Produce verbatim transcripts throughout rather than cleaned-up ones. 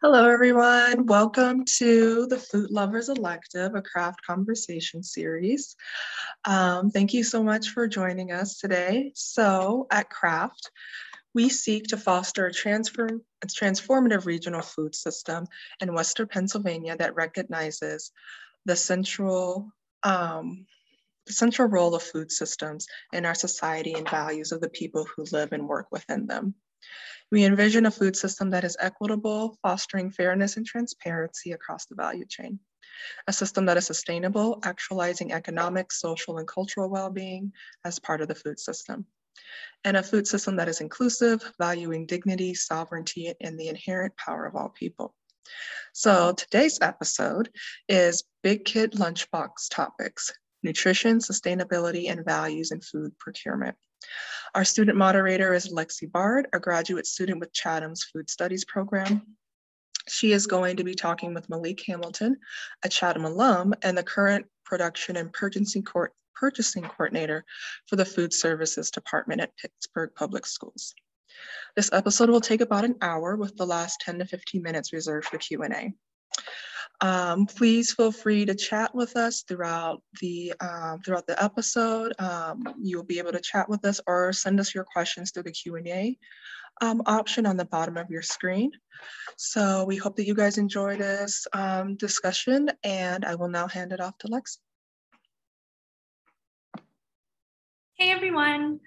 Hello everyone, welcome to the Food Lovers Elective, a CRAFT conversation series. Um, thank you so much for joining us today. So at CRAFT, we seek to foster a transform transformative regional food system in Western Pennsylvania that recognizes the central, um, the central role of food systems in our society and values of the people who live and work within them. We envision a food system that is equitable, fostering fairness and transparency across the value chain. A system that is sustainable, actualizing economic, social, and cultural well-being as part of the food system. And a food system that is inclusive, valuing dignity, sovereignty, and the inherent power of all people. So today's episode is Big Kid Lunchbox Topics: Nutrition, Sustainability, and Values in Food Procurement. Our student moderator is Lexi Bard, a graduate student with Chatham's Food Studies program. She is going to be talking with Malik Hamilton, a Chatham alum and the current production and purchasing, co- purchasing coordinator for the Food Services Department at Pittsburgh Public Schools. This episode will take about an hour with the last ten to fifteen minutes reserved for Q and A. Um, please feel free to chat with us throughout the uh, throughout the episode. Um, you'll be able to chat with us or send us your questions through the Q and A um, option on the bottom of your screen. So we hope that you guys enjoy this um, discussion, and I will now hand it off to Lexi. Hey everyone.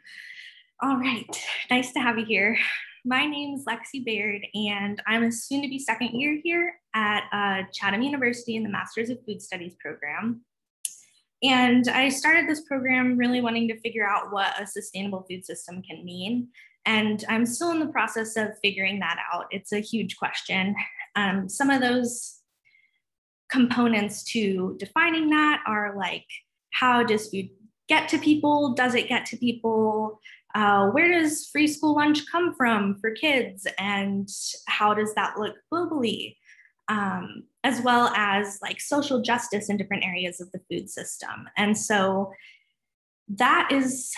All right, nice to have you here. My name is Lexi Baird, and I'm a soon-to-be second year here at uh, Chatham University in the Masters of Food Studies program. And I started this program really wanting to figure out what a sustainable food system can mean. And I'm still in the process of figuring that out. It's a huge question. Um, some of those components to defining that are like, how does food get to people? Does it get to people? Uh, where does free school lunch come from for kids, and how does that look globally? Um, as well as like social justice in different areas of the food system. And so that is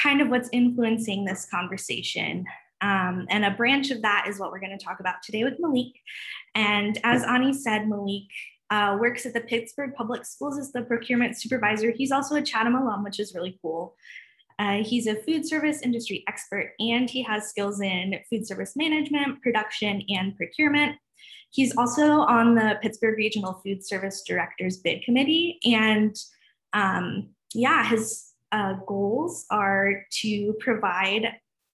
kind of what's influencing this conversation. Um, and a branch of that is what we're going to talk about today with Malik. And as Ani said, Malik uh, works at the Pittsburgh Public Schools as the procurement supervisor. He's also a Chatham alum, which is really cool. Uh, he's a food service industry expert, and he has skills in food service management, production, and procurement. He's also on the Pittsburgh Regional Food Service Directors Bid Committee. And um, yeah, his uh, goals are to provide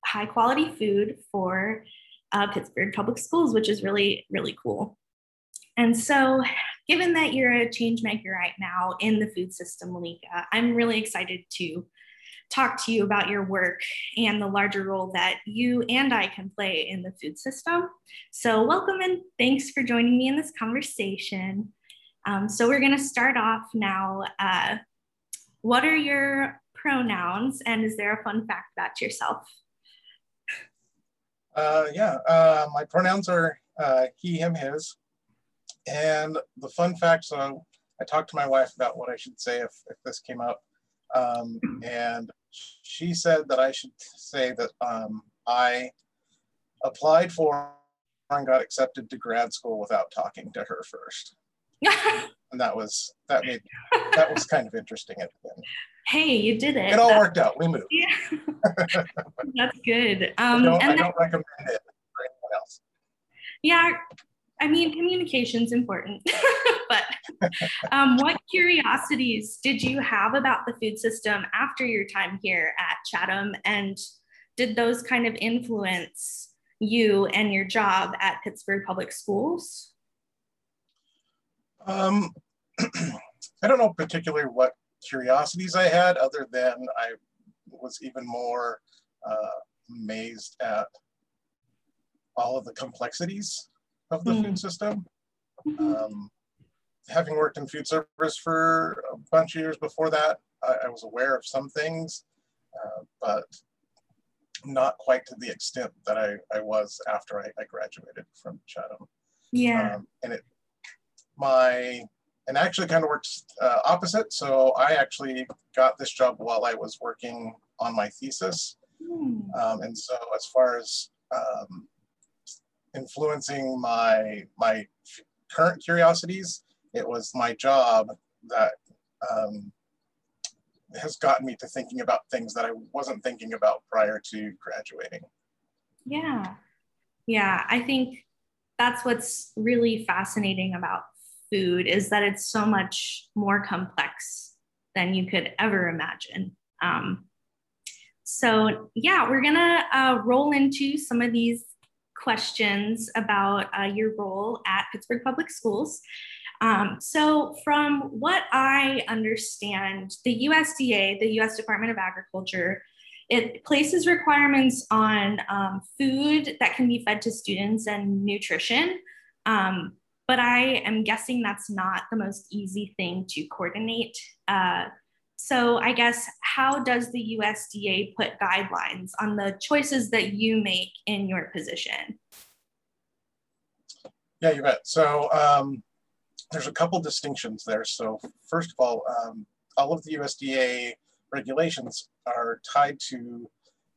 high quality food for uh, Pittsburgh Public Schools, which is really, really cool. And so, given that you're a change maker right now in the food system, Malik, uh, I'm really excited to talk to you about your work and the larger role that you and I can play in the food system. So welcome and thanks for joining me in this conversation. Um, so we're gonna start off now. Uh, what are your pronouns, and is there a fun fact about yourself? Uh, yeah, uh, my pronouns are uh, he, him, his. And the fun fact, so I talked to my wife about what I should say if, if this came up. Um, and she said that I should say that um, I applied for and got accepted to grad school without talking to her first. And that was that made that was kind of interesting at the end. Hey, you did it. It all That's, worked out. We moved. Yeah. That's good. Um, I don't, and I that, don't recommend it for anyone else. Yeah, I mean, communication's important. But um, what curiosities did you have about the food system after your time here at Chatham? And did those kind of influence you and your job at Pittsburgh Public Schools? Um, I don't know particularly what curiosities I had, other than I was even more uh, amazed at all of the complexities of the mm. food system. Um, having worked in food service for a bunch of years before that, I, I was aware of some things, uh, but not quite to the extent that I, I was after I, I graduated from Chatham. Yeah. Um, and it, my, and actually kind of works uh, opposite. So I actually got this job while I was working on my thesis. Mm. Um, and so as far as um, influencing my, my current curiosities, it was my job that um, has gotten me to thinking about things that I wasn't thinking about prior to graduating. Yeah, yeah, I think that's what's really fascinating about food, is that it's so much more complex than you could ever imagine. Um, so yeah, we're gonna uh, roll into some of these questions about uh, your role at Pittsburgh Public Schools. Um, so from what I understand, the U S D A, the U S Department of Agriculture, it places requirements on um, food that can be fed to students and nutrition. Um, but I am guessing that's not the most easy thing to coordinate. Uh, so I guess, how does the U S D A put guidelines on the choices that you make in your position? Yeah, you bet. So um... there's a couple distinctions there. So first of all, um, all of the U S D A regulations are tied to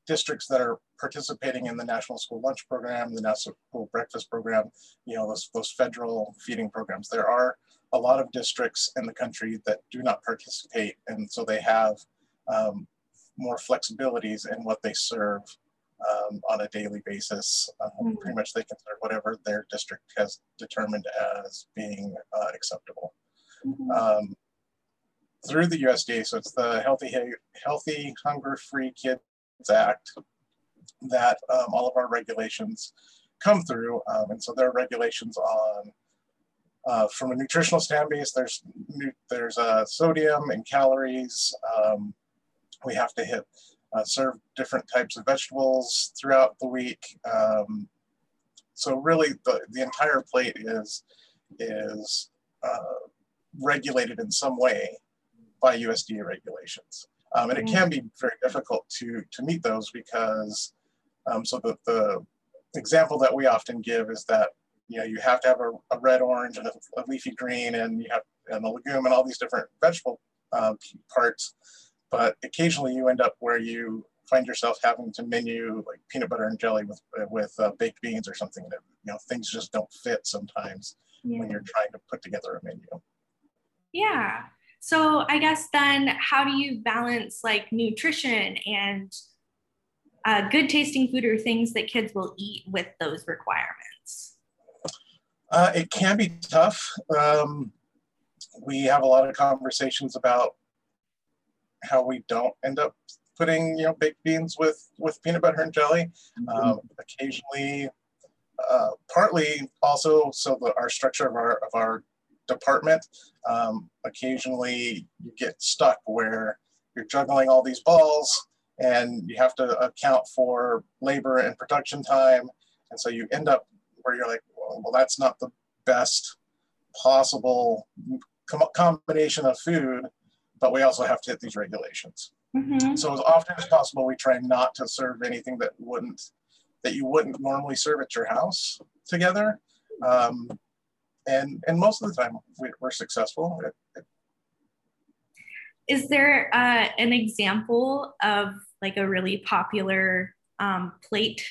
districts that are participating in the National School Lunch Program, the National School Breakfast Program, you know, those, those federal feeding programs. There are a lot of districts in the country that do not participate, and so they have um, more flexibilities in what they serve um, on a daily basis. Um, pretty much they can serve whatever their district has determined as being uh, acceptable. Mm-hmm. um, through the U S D A, so it's the Healthy, Healthy Hunger-Free Kids Act that um, all of our regulations come through. Um, and so there are regulations on, uh, from a nutritional standpoint, there's, there's uh, sodium and calories. Um, we have to hit Uh, serve different types of vegetables throughout the week. Um, so really the, the entire plate is, is uh, regulated in some way by U S D A regulations. Um, and it can be very difficult to, to meet those because, um, so the, the example that we often give is that, you know, you have to have a, a red orange and a, a leafy green, and you have and a legume and all these different vegetable uh, parts. but occasionally you end up where you find yourself having to menu like peanut butter and jelly with with uh, baked beans or something, that you know things just don't fit sometimes yeah. when you're trying to put together a menu. Yeah. So I guess then, how do you balance like nutrition and uh, good tasting food or things that kids will eat with those requirements? Uh, it can be tough. Um, we have a lot of conversations about how we don't end up putting you know baked beans with with peanut butter and jelly. Mm-hmm. um, occasionally, uh, partly also so that our structure of our of our department, um, occasionally you get stuck where you're juggling all these balls and you have to account for labor and production time, and so you end up where you're like, well, well that's not the best possible com combination of food, but we also have to hit these regulations. Mm-hmm. So as often as possible, we try not to serve anything that wouldn't that you wouldn't normally serve at your house together. Um, And, and most of the time we're successful. Is there uh, an example of like a really popular um, plate?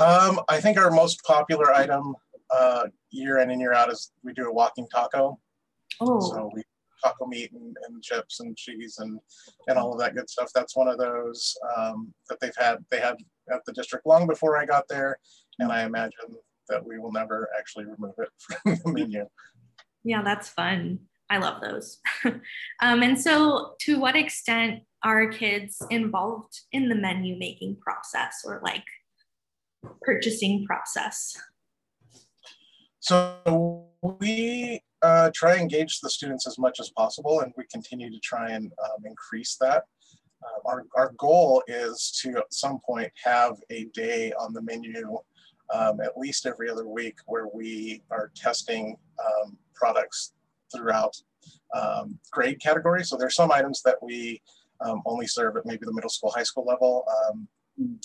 Um, I think our most popular item uh, year in and year out is we do a walking taco. Oh. So we taco meat and, and chips and cheese and, and all of that good stuff. That's one of those um, that they've had, they had at the district long before I got there. And I imagine that we will never actually remove it from the menu. Yeah, that's fun. I love those. um, and so to what extent are kids involved in the menu making process or like purchasing process? So we uh, try and engage the students as much as possible, and we continue to try and um, increase that. Uh, our, our goal is to at some point have a day on the menu Um, at least every other week where we are testing um, products throughout um, grade categories. So there's some items that we um, only serve at maybe the middle school, high school level, um,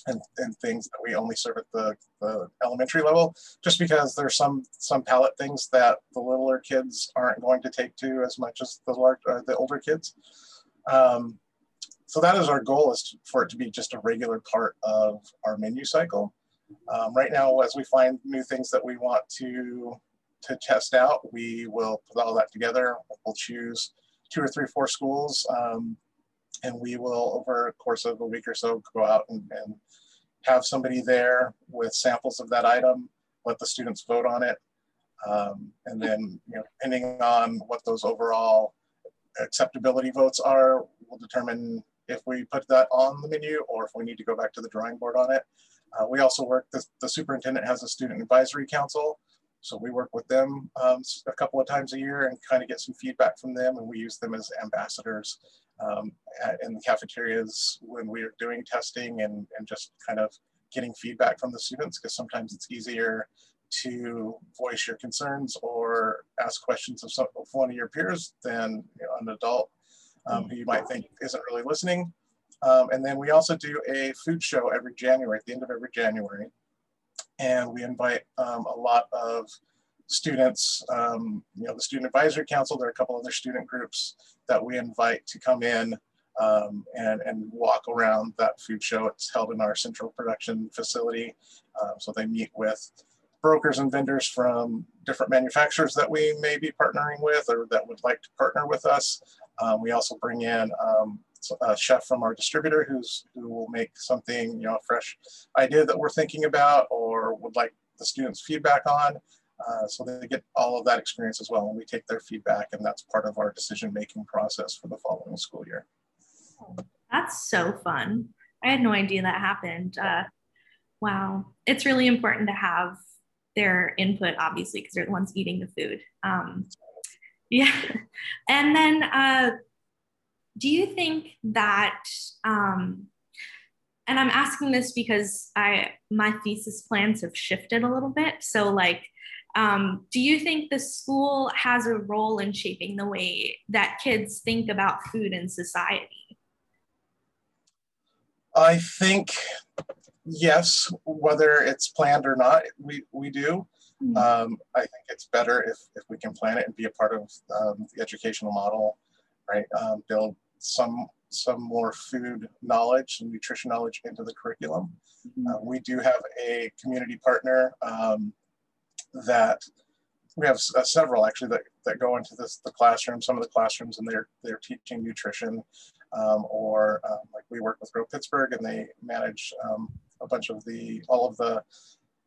and, and things that we only serve at the, the elementary level, just because there's some some palate things that the littler kids aren't going to take to as much as the large, or the older kids. Um, so that is our goal, is to, for it to be just a regular part of our menu cycle. Um, right now, as we find new things that we want to to test out, we will put all that together. We'll choose two or three, four schools, um, and we will, over a course of a week or so, go out and, and have somebody there with samples of that item, let the students vote on it, um, and then, you know, depending on what those overall acceptability votes are, we'll determine if we put that on the menu or if we need to go back to the drawing board on it. Uh, we also work, the, the superintendent has a student advisory council, so we work with them um, a couple of times a year and kind of get some feedback from them, and we use them as ambassadors um, at, in the cafeterias when we are doing testing and, and just kind of getting feedback from the students, because sometimes it's easier to voice your concerns or ask questions of, some, of one of your peers than you know, an adult um, who you might think isn't really listening. Um, and then we also do a food show every January, at the end of every January. And we invite um, a lot of students, um, you know, the Student Advisory Council, there are a couple other student groups that we invite to come in um, and, and walk around that food show. It's held in our central production facility. Um, so they meet with brokers and vendors from different manufacturers that we may be partnering with or that would like to partner with us. Um, we also bring in um, a chef from our distributor who's who will make something, you know, a fresh idea that we're thinking about or would like the students' feedback on. Uh, so they get all of that experience as well, and we take their feedback, and that's part of our decision-making process for the following school year. That's so fun. I had no idea that happened. Uh, wow. It's really important to have their input, obviously, because they're the ones eating the food. Um, yeah. And then, uh, do you think that, um, and I'm asking this because I my thesis plans have shifted a little bit. So like, um, do you think the school has a role in shaping the way that kids think about food in society? I think, yes, whether it's planned or not, we, we do. Mm-hmm. um, I think it's better if, if we can plan it and be a part of um, the educational model right? Um, build some some more food knowledge and nutrition knowledge into the curriculum. Mm-hmm. Uh, we do have a community partner um, that we have uh, several actually that, that go into this, the classroom, some of the classrooms, and they're, they're teaching nutrition um, or um, like we work with Grow Pittsburgh, and they manage um, a bunch of the, all of the,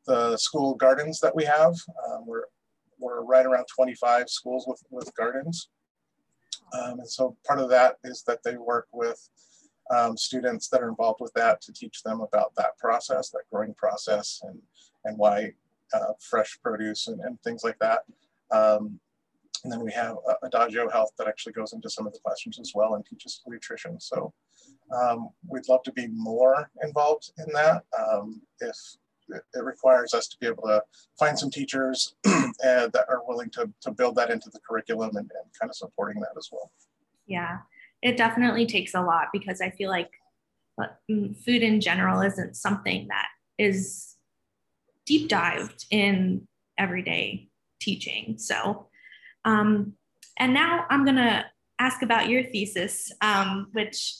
the school gardens that we have. Um, we're, we're right around twenty-five schools with, with gardens. Um, and so part of that is that they work with um, students that are involved with that to teach them about that process, that growing process, and, and why uh, fresh produce and, and things like that. Um, and then we have uh, Adagio Health that actually goes into some of the classrooms as well and teaches nutrition. So um, we'd love to be more involved in that. Um, if it, it requires us to be able to find some teachers uh, that are willing to, to build that into the curriculum and, and kind of supporting that as well. Yeah, it definitely takes a lot, because I feel like food in general isn't something that is deep dived in everyday teaching. So, um, and now I'm gonna ask about your thesis, um, which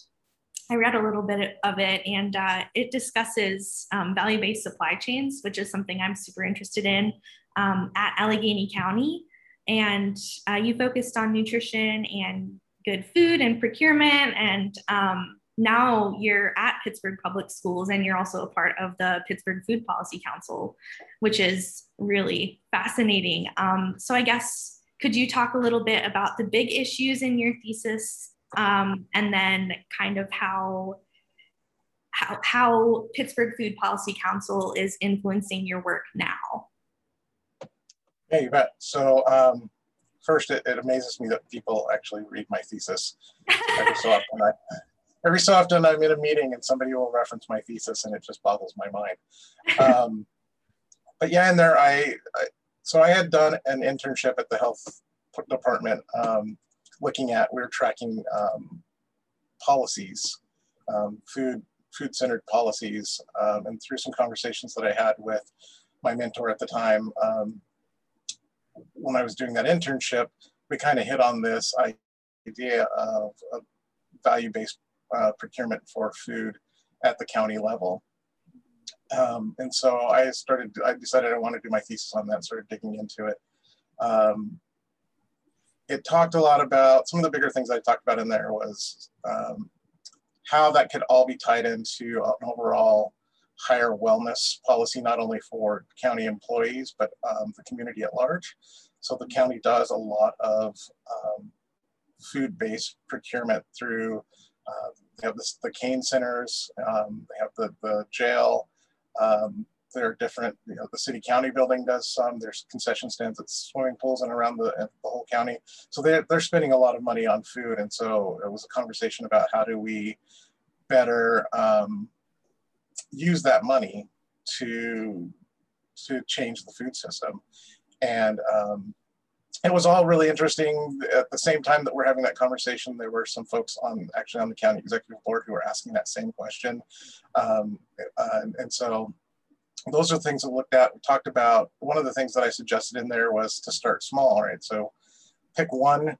I read a little bit of it, and uh, it discusses um, value-based supply chains, which is something I'm super interested in um, at Allegheny County. And uh, you focused on nutrition and good food and procurement, and um, now you're at Pittsburgh Public Schools, and you're also a part of the Pittsburgh Food Policy Council, which is really fascinating. Um, so I guess, could you talk a little bit about the big issues in your thesis, Um, and then kind of how, how, how Pittsburgh Food Policy Council is influencing your work now? Yeah, you bet. So um, first, it, it amazes me that people actually read my thesis. Every so often, I, every so often I'm in a meeting and somebody will reference my thesis, and it just boggles my mind. Um, but yeah, in there, I, I, so I had done an internship at the health department um, looking at, we were tracking um, policies, um, food, food-centered policies, um, and through some conversations that I had with my mentor at the time, um, when I was doing that internship, we kind of hit on this idea of, of value-based uh, procurement for food at the county level. Um, and so I started, I decided I wanted to do my thesis on that, started digging into it. Um, It talked a lot about, some of the bigger things I talked about in there was um, how that could all be tied into an overall higher wellness policy, not only for county employees, but um, the community at large. So the county does a lot of um, food-based procurement through, uh, they have this, the cane centers, um, they have the, the jail, um, there are different, you know, the city county building does some, there's concession stands at swimming pools and around the, the whole county. So they're, they're spending a lot of money on food. And so it was a conversation about how do we better um, use that money to, to change the food system. And um, it was all really interesting. At the same time that we're having that conversation, there were some folks on, actually on the county executive board who were asking that same question. Um, uh, and so, those are things I looked at, we talked about. One of the things that I suggested in there was to start small, right? So pick one,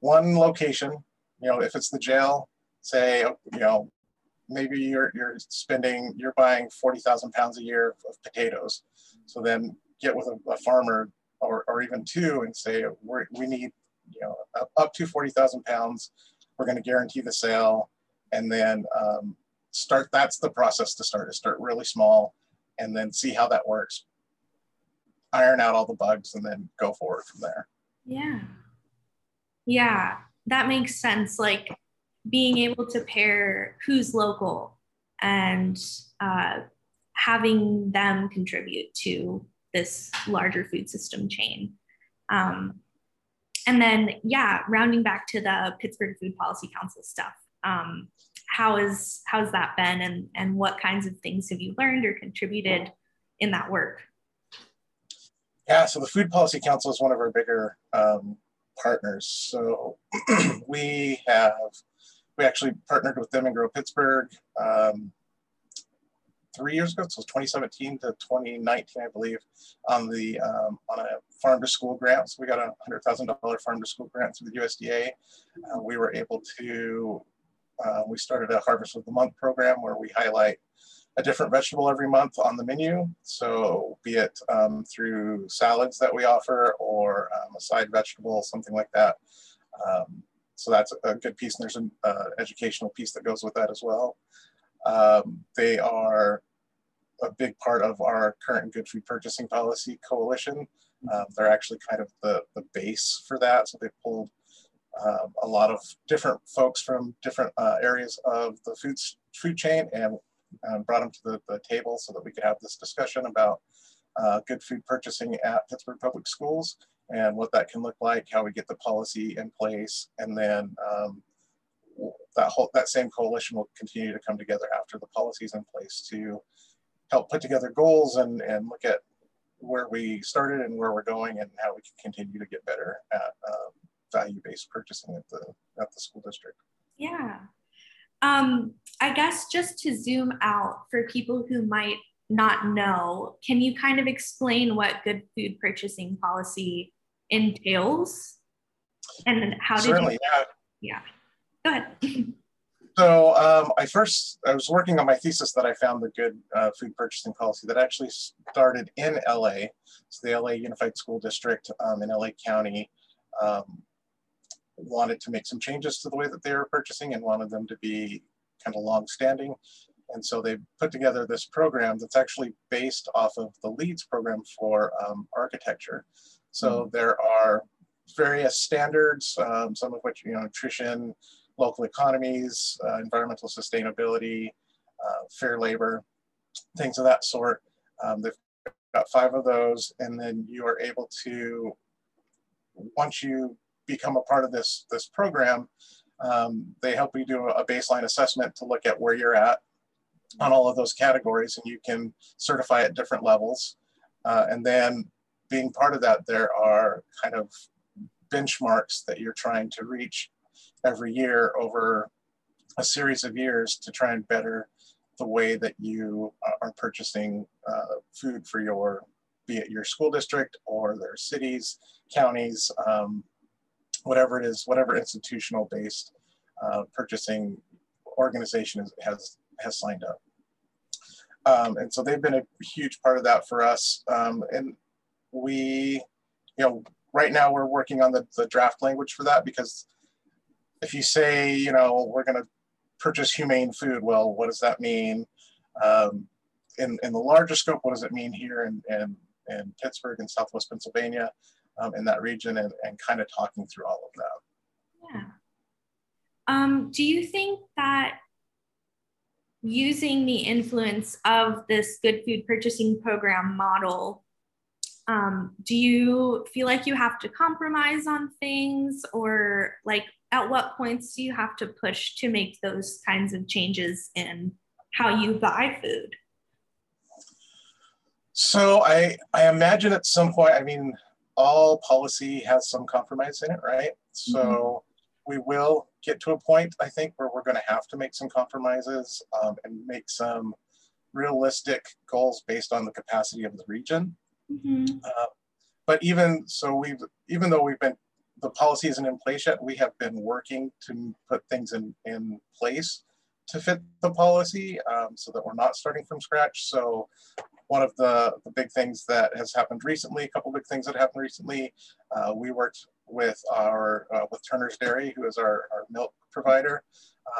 one location, you know, if it's the jail, say, you know, maybe you're, you're spending, you're buying forty thousand pounds a year of potatoes. So then get with a, a farmer or, or even two and say, we're, we need, you know, up to forty thousand pounds. We're going to guarantee the sale. And then um, start, that's the process to start, is start really small, and then see how that works, iron out all the bugs, and then go forward from there. Yeah, yeah, that makes sense. Like being able to pair who's local and uh, having them contribute to this larger food system chain. Um, and then, yeah, rounding back to the Pittsburgh Food Policy Council stuff. Um, How is, how's that been, and, and what kinds of things have you learned or contributed in that work? Yeah, so the Food Policy Council is one of our bigger um, partners. So we have, we actually partnered with them in Grow Pittsburgh um, three years ago, so twenty seventeen to twenty nineteen, I believe, on the um, on a farm to school grant. So we got a one hundred thousand dollar farm to school grant through the U S D A. Uh, we were able to, uh, we started a Harvest of the Month program where we highlight a different vegetable every month on the menu. So be it um, through salads that we offer or um, a side vegetable, something like that. Um, so that's a good piece. And there's an uh, educational piece that goes with that as well. Um, they are a big part of our current Good Food Purchasing Policy Coalition. Um, they're actually kind of the, the base for that. So they pulled um, a lot of different folks from different uh, areas of the food, food chain and Um, brought them to the, the table so that we could have this discussion about uh, good food purchasing at Pittsburgh Public Schools and what that can look like, how we get the policy in place, and then um, that whole that same coalition will continue to come together after the policy's in place to help put together goals and, and look at where we started and where we're going and how we can continue to get better at um, value-based purchasing at the, at the school district. Yeah. Um, I guess just to zoom out for people who might not know, can you kind of explain what good food purchasing policy entails? And then how did Certainly, you- yeah. yeah. Go ahead. So um, I first, I was working on my thesis that I found the good uh, food purchasing policy that actually started in L A. So the L A Unified School District um, in L A County um, wanted to make some changes to the way that they were purchasing and wanted them to be kind of long-standing. And so they put together this program that's actually based off of the LEEDs program for um, architecture. So mm-hmm. there are various standards, um, some of which, you know, nutrition, local economies, uh, environmental sustainability, uh, fair labor, things of that sort. Um, they've got five of those. And then you are able to, once you become a part of this, this program, um, they help you do a baseline assessment to look at where you're at on all of those categories, and you can certify at different levels. Uh, and then being part of that, there are kind of benchmarks that you're trying to reach every year over a series of years to try and better the way that you are purchasing uh, food for your, be it your school district or their cities, counties, um, whatever it is, whatever institutional based uh, purchasing organization is, has, has signed up. Um, and so they've been a huge part of that for us. Um, and we, you know, right now we're working on the, the draft language for that, because if you say, you know, we're gonna purchase humane food, well, what does that mean? Um, in, in the larger scope, what does it mean here in, in, in Pittsburgh and Southwest Pennsylvania? Um, in that region, and, and kind of talking through all of that. Yeah. Um, do you think that using the influence of this Good Food Purchasing Program model, um, do you feel like you have to compromise on things, or like at what points do you have to push to make those kinds of changes in how you buy food? So I, I imagine at some point, I mean, all policy has some compromise in it, right? So mm-hmm. we will get to a point, I think, where we're gonna have to make some compromises um, and make some realistic goals based on the capacity of the region. Mm-hmm. Uh, but even so, we've even though we've been, the policy isn't in place yet, we have been working to put things in, in place to fit the policy um, so that we're not starting from scratch. So one of the, the big things that has happened recently, a couple of big things that happened recently, uh, we worked with our uh, with Turner's Dairy, who is our, our milk provider.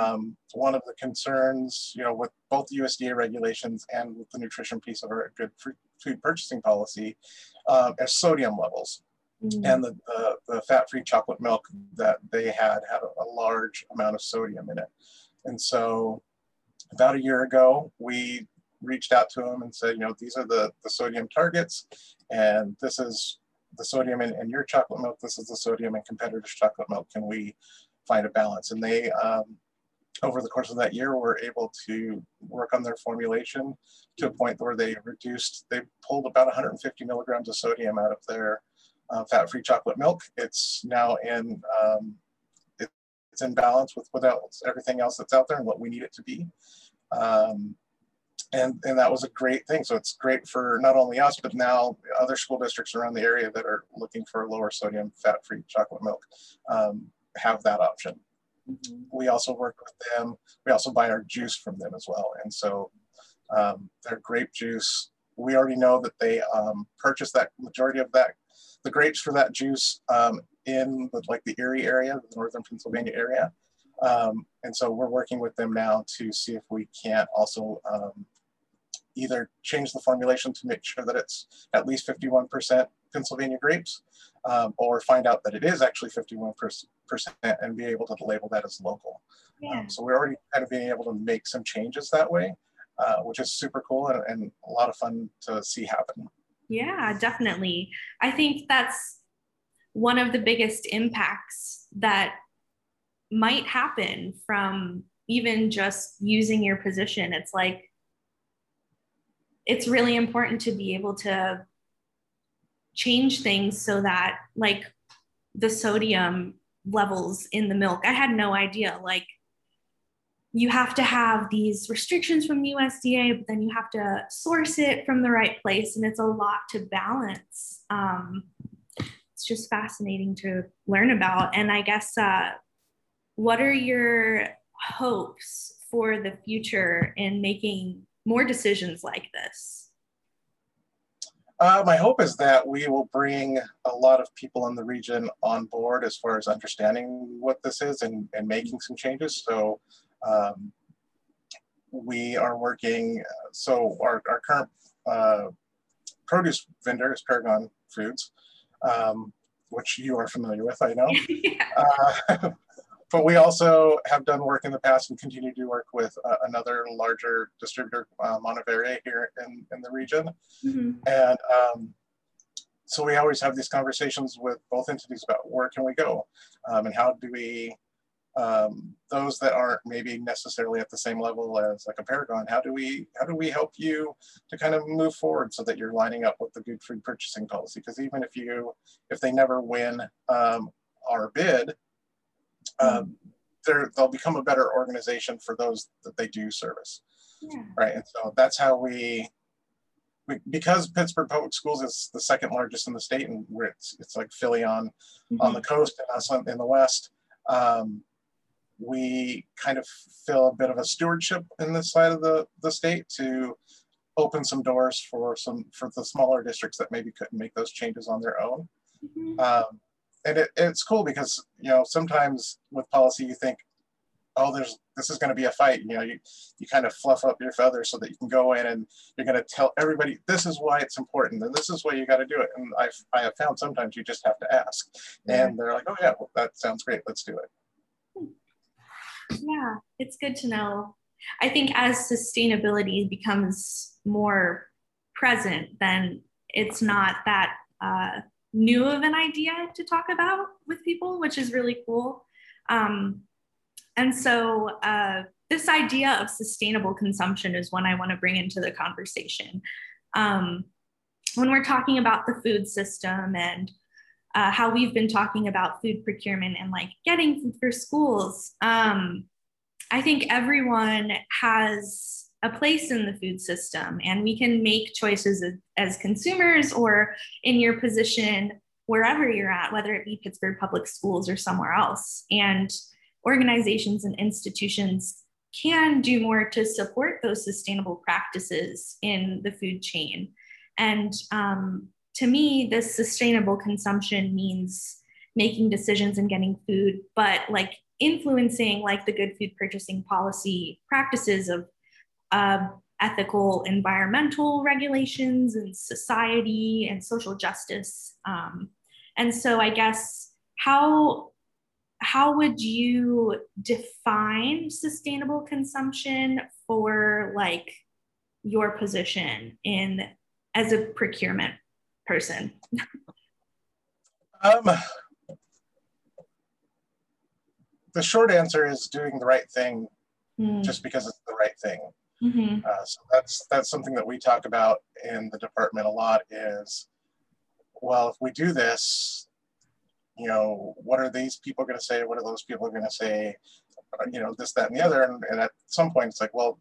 Um, one of the concerns, you know, with both the U S D A regulations and with the nutrition piece of our good food purchasing policy, uh, are sodium levels. Mm-hmm. And the, the, the fat-free chocolate milk that they had had a large amount of sodium in it. And so about a year ago, we reached out to them and said, you know, these are the, the sodium targets, and this is the sodium in, in your chocolate milk, this is the sodium in competitors' chocolate milk, can we find a balance? And they, um, over the course of that year, were able to work on their formulation to a point where they reduced, they pulled about one hundred fifty milligrams of sodium out of their uh, fat-free chocolate milk. It's now in, um, it, it's in balance with, with everything else that's out there and what we need it to be. Um, And, and that was a great thing. So it's great for not only us, but now other school districts around the area that are looking for lower sodium, fat-free chocolate milk um, have that option. Mm-hmm. We also work with them. We also buy our juice from them as well. And so um, their grape juice, we already know that they um, purchase that majority of that, the grapes for that juice um, in the, like the Erie area, the northern Pennsylvania area. Um, and so we're working with them now to see if we can't also um, either change the formulation to make sure that it's at least fifty-one percent Pennsylvania grapes, um, or find out that it is actually fifty-one percent and be able to label that as local. Yeah. Um, so we're already kind of being able to make some changes that way, uh, which is super cool and, and a lot of fun to see happen. Yeah, definitely. I think that's one of the biggest impacts that might happen from even just using your position. It's like, it's really important to be able to change things so that, like, the sodium levels in the milk, I had no idea, like, you have to have these restrictions from U S D A, but then you have to source it from the right place, and it's a lot to balance. Um, it's just fascinating to learn about. And I guess, uh, what are your hopes for the future in making more decisions like this? Uh, my hope is that we will bring a lot of people in the region on board as far as understanding what this is and, and making some changes. So um, we are working, so our, our current uh, produce vendor is Paragon Foods, um, which you are familiar with, I know. Yeah. uh, But we also have done work in the past and continue to work with uh, another larger distributor, uh, Monteverier, here in, in the region. Mm-hmm. And um, so we always have these conversations with both entities about where can we go um, and how do we, um, those that aren't maybe necessarily at the same level as like a Paragon, how do we how do we help you to kind of move forward so that you're lining up with the Good Food Purchasing Policy? Because even if you, if they never win um, our bid, Um, they'll become a better organization for those that they do service, yeah. Right? And so that's how we, we, because Pittsburgh Public Schools is the second largest in the state, and we're, it's, it's like Philly on, mm-hmm. on the coast and us on, in the west, um, we kind of feel a bit of a stewardship in this side of the, the state to open some doors for some for the smaller districts that maybe couldn't make those changes on their own. Mm-hmm. um, And it, it's cool because, you know, sometimes with policy, you think, oh, there's this is going to be a fight. You know, you, you kind of fluff up your feathers so that you can go in and you're going to tell everybody, this is why it's important and this is why you got to do it. And I've, I have found sometimes you just have to ask. Yeah. And they're like, oh, yeah, well, that sounds great. Let's do it. Yeah, it's good to know. I think as sustainability becomes more present, then it's not that... Uh, new of an idea to talk about with people, which is really cool. Um, and so uh, this idea of sustainable consumption is one I want to bring into the conversation. Um, when we're talking about the food system and uh, how we've been talking about food procurement and like getting food for schools, um, I think everyone has a place in the food system, and we can make choices as, as consumers or in your position wherever you're at, whether it be Pittsburgh Public Schools or somewhere else. And organizations and institutions can do more to support those sustainable practices in the food chain. And um, to me, this sustainable consumption means making decisions and getting food, but like influencing like the good food purchasing policy practices of Uh, ethical environmental regulations and society and social justice. Um, and so I guess how, how would you define sustainable consumption for like your position in as a procurement person? um, the short answer is doing the right thing mm. just because it's the right thing. Mm-hmm. uh, so that's that's something that we talk about in the department a lot is, well, if we do this, you know, what are these people going to say? What are those people going to say? You know, this, that, and the other. And, and at some point, it's like, well,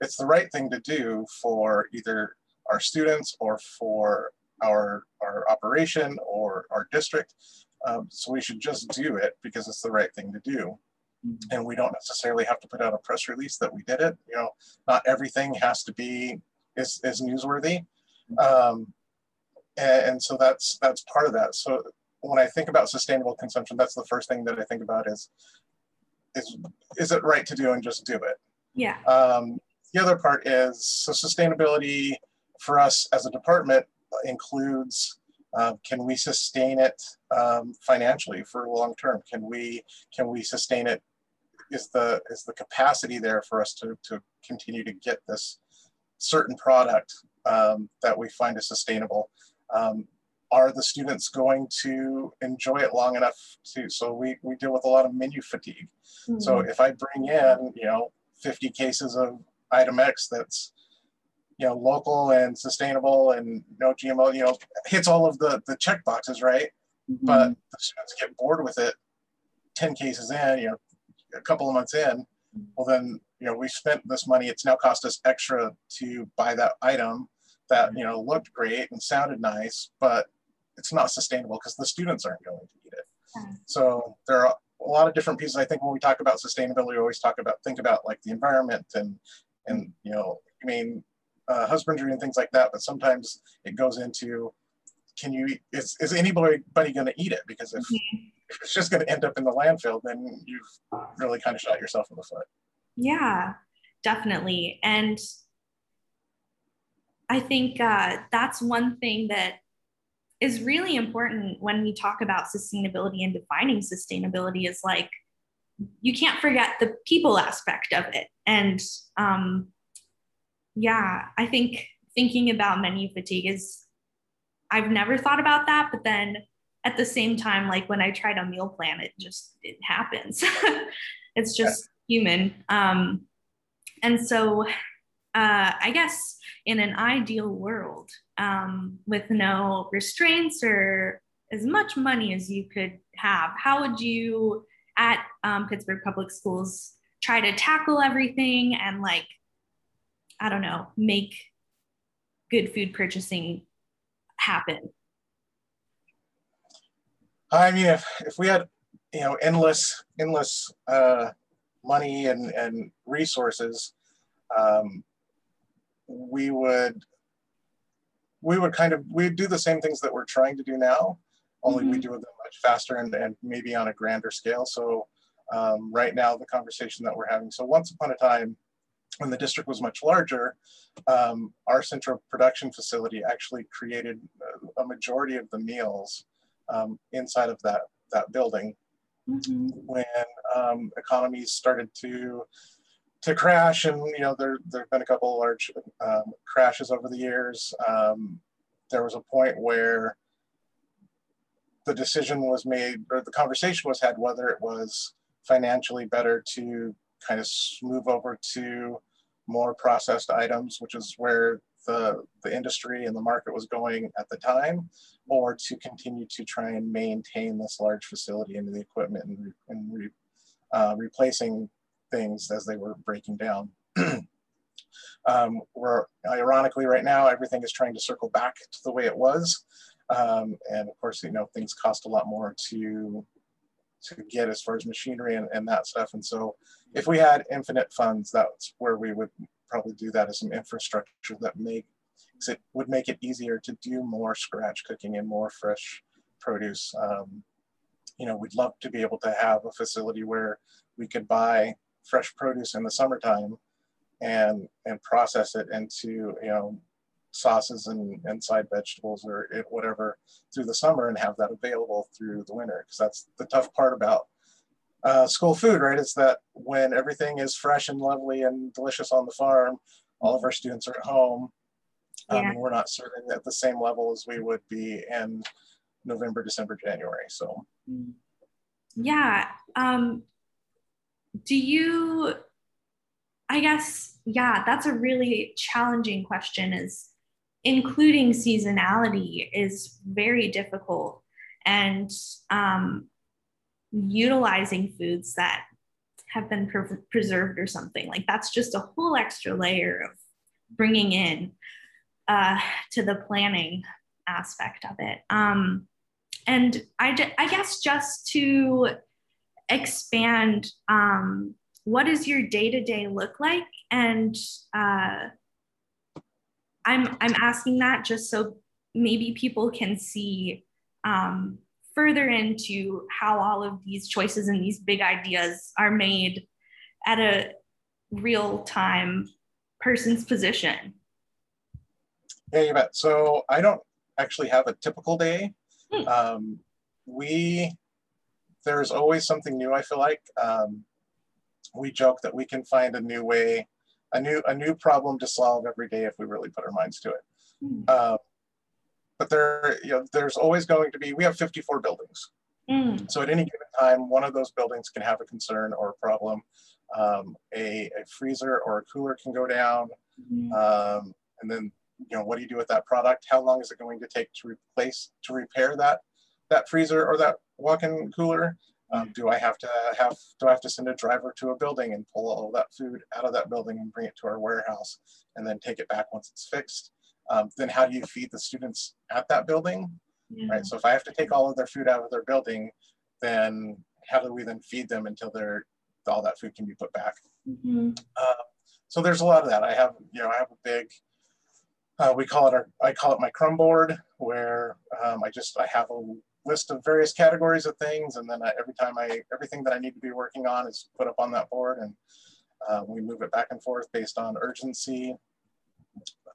it's the right thing to do for either our students or for our, our operation or our district. Um, so we should just do it because it's the right thing to do. And we don't necessarily have to put out a press release that we did it. You know, not everything has to be, is, is newsworthy. Um, and, and so that's, that's part of that. So when I think about sustainable consumption, that's the first thing that I think about is, is, is it right to do and just do it? Yeah. Um, the other part is, so sustainability for us as a department includes, Uh, can we sustain it um, financially for the long term? Can we can we sustain it? Is the is the capacity there for us to to continue to get this certain product um, that we find is sustainable? Um, are the students going to enjoy it long enough to? So we we deal with a lot of menu fatigue. Mm-hmm. So if I bring in you know fifty cases of item X that's you know, local and sustainable and no G M O, you know, hits all of the, the check boxes, right? Mm-hmm. But the students get bored with it ten cases in, you know, a couple of months in. Well, then, you know, we spent this money. It's now cost us extra to buy that item that, you know, looked great and sounded nice, but it's not sustainable because the students aren't going to eat it. Yeah. So there are a lot of different pieces. I think when we talk about sustainability, we always talk about, think about like the environment and, and you know, I mean, Uh, husbandry and things like that, but sometimes it goes into, can you, is, is anybody going to eat it? Because if, mm-hmm. if it's just going to end up in the landfill, then you've really kind of shot yourself in the foot. Yeah, definitely. And I think uh, that's one thing that is really important when we talk about sustainability and defining sustainability is like, you can't forget the people aspect of it. And um, yeah, I think thinking about menu fatigue is, I've never thought about that, but then at the same time, like when I tried a meal plan, it just, it happens. It's just yeah. human. Um, and so uh, I guess in an ideal world um, with no restraints or as much money as you could have, how would you at um, Pittsburgh Public Schools try to tackle everything and like, I don't know, make good food purchasing happen? I mean, if, if we had, you know, endless, endless uh, money and, and resources, um, we would, we would kind of, we'd do the same things that we're trying to do now, only mm-hmm. we do them much faster and, and maybe on a grander scale. So um, right now, the conversation that we're having, so once upon a time, when the district was much larger, um, our central production facility actually created a majority of the meals um, inside of that, that building. Mm-hmm. When um, economies started to, to crash, and you know there, there have been a couple of large um, crashes over the years, um, there was a point where the decision was made, or the conversation was had, whether it was financially better to kind of move over to more processed items, which is where the, the industry and the market was going at the time, or to continue to try and maintain this large facility and the equipment and, re, and re, uh, replacing things as they were breaking down. um, we're, ironically, right now, everything is trying to circle back to the way it was. Um, and of course, you know, things cost a lot more to to get as far as machinery and, and that stuff. And so if we had infinite funds, that's where we would probably do that, as some infrastructure that make it would make it easier to do more scratch cooking and more fresh produce. Um, you know, we'd love to be able to have a facility where we could buy fresh produce in the summertime and and process it into, you know, sauces and, and side vegetables or it, whatever through the summer and have that available through the winter. Because that's the tough part about uh, school food, right? Is that when everything is fresh and lovely and delicious on the farm, all of our students are at home. Um, yeah. And we're not serving at the same level as we would be in November, December, January, so. Yeah. Um, do you, I guess, yeah, that's a really challenging question is, including seasonality is very difficult, and um, utilizing foods that have been pre preserved or something. Like that's just a whole extra layer of bringing in uh, to the planning aspect of it. Um, and I, I guess just to expand, um, what does your day-to-day -day look like? And uh, I'm, I'm asking that just so maybe people can see um, further into how all of these choices and these big ideas are made at a real-time person's position. Yeah, you bet. So I don't actually have a typical day. Hmm. Um, we, there's always something new, I feel like. Um, we joke that we can find a new way, a new, a new problem to solve every day if we really put our minds to it. Hmm. Uh, but there, you know, there's always going to be, we have fifty-four buildings. Mm. So at any given time, one of those buildings can have a concern or a problem. Um, a, a freezer or a cooler can go down. Mm. Um, and then, you know, what do you do with that product? How long is it going to take to replace, to repair that, that freezer or that walk-in cooler? Um, do I have to have, do I have to send a driver to a building and pull all that food out of that building and bring it to our warehouse and then take it back once it's fixed? Um, then how do you feed the students at that building, yeah. right? So if I have to take all of their food out of their building, then how do we then feed them until they're, all that food can be put back? Mm-hmm. uh, so there's a lot of that. I have, you know, I have a big, uh, we call it our, I call it my crumb board, where um, I just, I have a list of various categories of things. And then I, every time I, everything that I need to be working on is put up on that board, and uh, we move it back and forth based on urgency.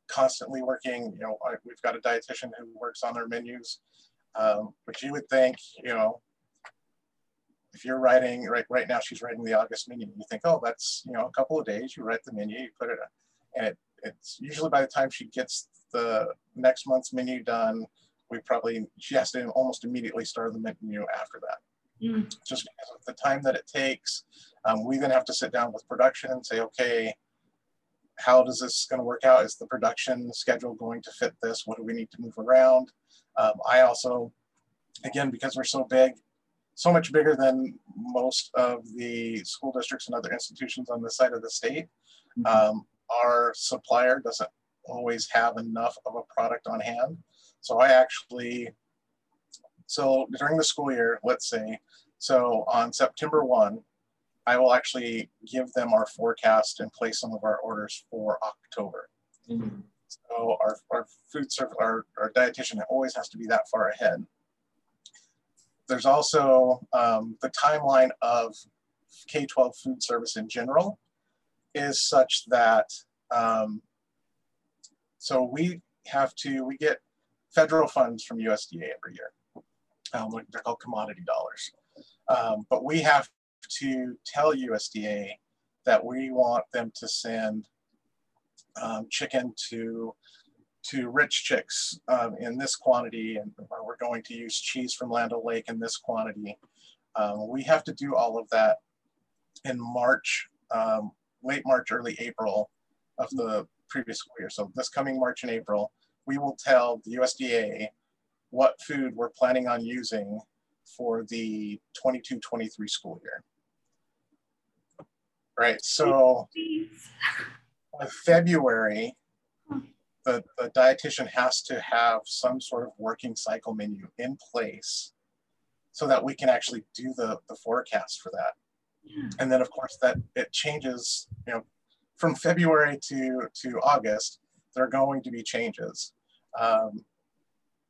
Constantly working, you know, we've got a dietitian who works on their menus, um, but you would think, you know, if you're writing, right, right now she's writing the August menu, you think, oh, that's, you know, a couple of days, you write the menu, you put it up, and it, it's usually by the time she gets the next month's menu done, we probably, she has to almost immediately start the menu after that. Mm. Just because of the time that it takes, um, we then have to sit down with production and say, okay, how does this going to work out? Is the production schedule going to fit this? What do we need to move around? Um, I also, again, because we're so big, so much bigger than most of the school districts and other institutions on this side of the state, um, our supplier doesn't always have enough of a product on hand. So I actually, so during the school year, let's say, so on September first, I will actually give them our forecast and place some of our orders for October. Mm-hmm. So our, our food service, our, our dietitian always has to be that far ahead. There's also um, the timeline of K twelve food service in general is such that, um, so we have to, we get federal funds from U S D A every year. Um, they're called commodity dollars, um, but we have to tell U S D A that we want them to send um, chicken to to Rich Chicks um, in this quantity, and we're going to use cheese from Land O'Lake in this quantity. Um, we have to do all of that in March, um, late March, early April of the previous school year. So this coming March and April, we will tell the U S D A what food we're planning on using for the twenty-two twenty-three school year. Right, so by February, the, the dietitian has to have some sort of working cycle menu in place so that we can actually do the, the forecast for that. Yeah. And then of course that it changes, you know, from February to, to August, there are going to be changes. Um,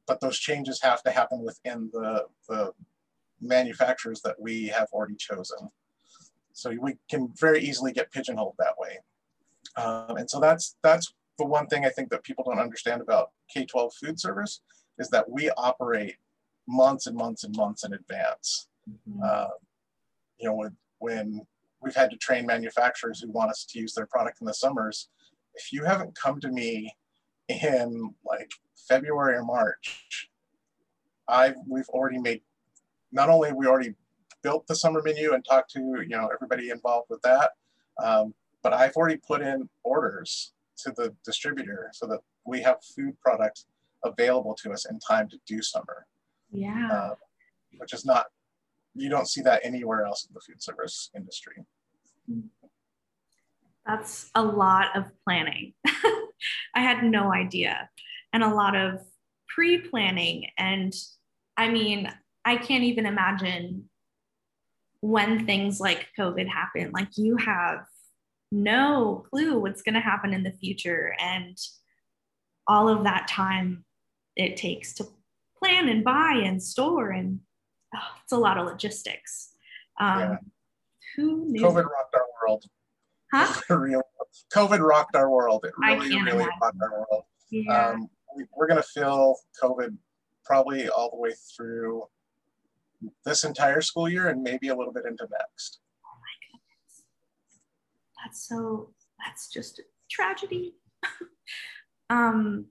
but those changes have to happen within the, the manufacturers that we have already chosen. So we can very easily get pigeonholed that way. Um, and so that's, that's the one thing I think that people don't understand about K twelve food service is that we operate months and months and months in advance. Mm-hmm. uh, you know, when, when we've had to train manufacturers who want us to use their product in the summers, if you haven't come to me in like February or March, I've, we've already made, not only we already built the summer menu and talked to, you know, everybody involved with that, um, but I've already put in orders to the distributor so that we have food product available to us in time to do summer. Yeah. Um, which is not, you don't see that anywhere else in the food service industry. That's a lot of planning. I had no idea. And a lot of pre-planning. And I mean, I can't even imagine when things like COVID happen. Like, you have no clue what's going to happen in the future. And all of that time it takes to plan and buy and store. And oh, it's a lot of logistics. Um, yeah. Who knew? COVID rocked our world. Huh? COVID rocked our world. It really, really imagine. rocked our world. Yeah. Um, we, we're going to feel COVID probably all the way through this entire school year and maybe a little bit into next. Oh my goodness. That's so, that's just a tragedy. um,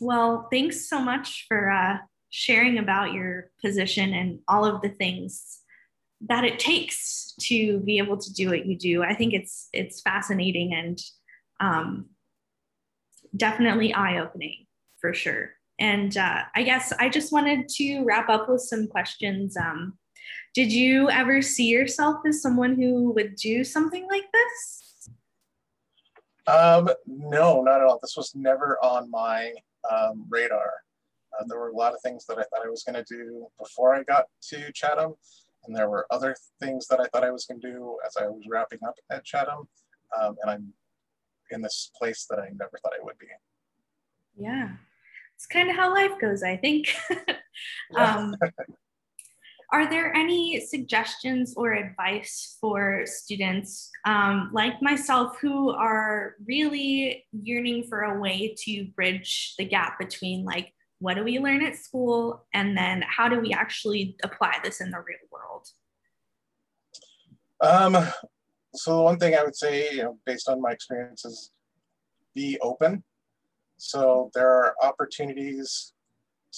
well, thanks so much for uh, sharing about your position and all of the things that it takes to be able to do what you do. I think it's it's fascinating and um, definitely eye-opening for sure. And uh, I guess I just wanted to wrap up with some questions. Um, did you ever see yourself as someone who would do something like this? Um, no, not at all. This was never on my um, radar. Uh, there were a lot of things that I thought I was gonna do before I got to Chatham. And there were other things that I thought I was going to do as I was wrapping up at Chatham. Um, and I'm in this place that I never thought I would be. Yeah, it's kind of how life goes, I think. um, are there any suggestions or advice for students um, like myself who are really yearning for a way to bridge the gap between, like, what do we learn at school? And then how do we actually apply this in the real world? Um, so the one thing I would say, you know, based on my experience, is be open. So there are opportunities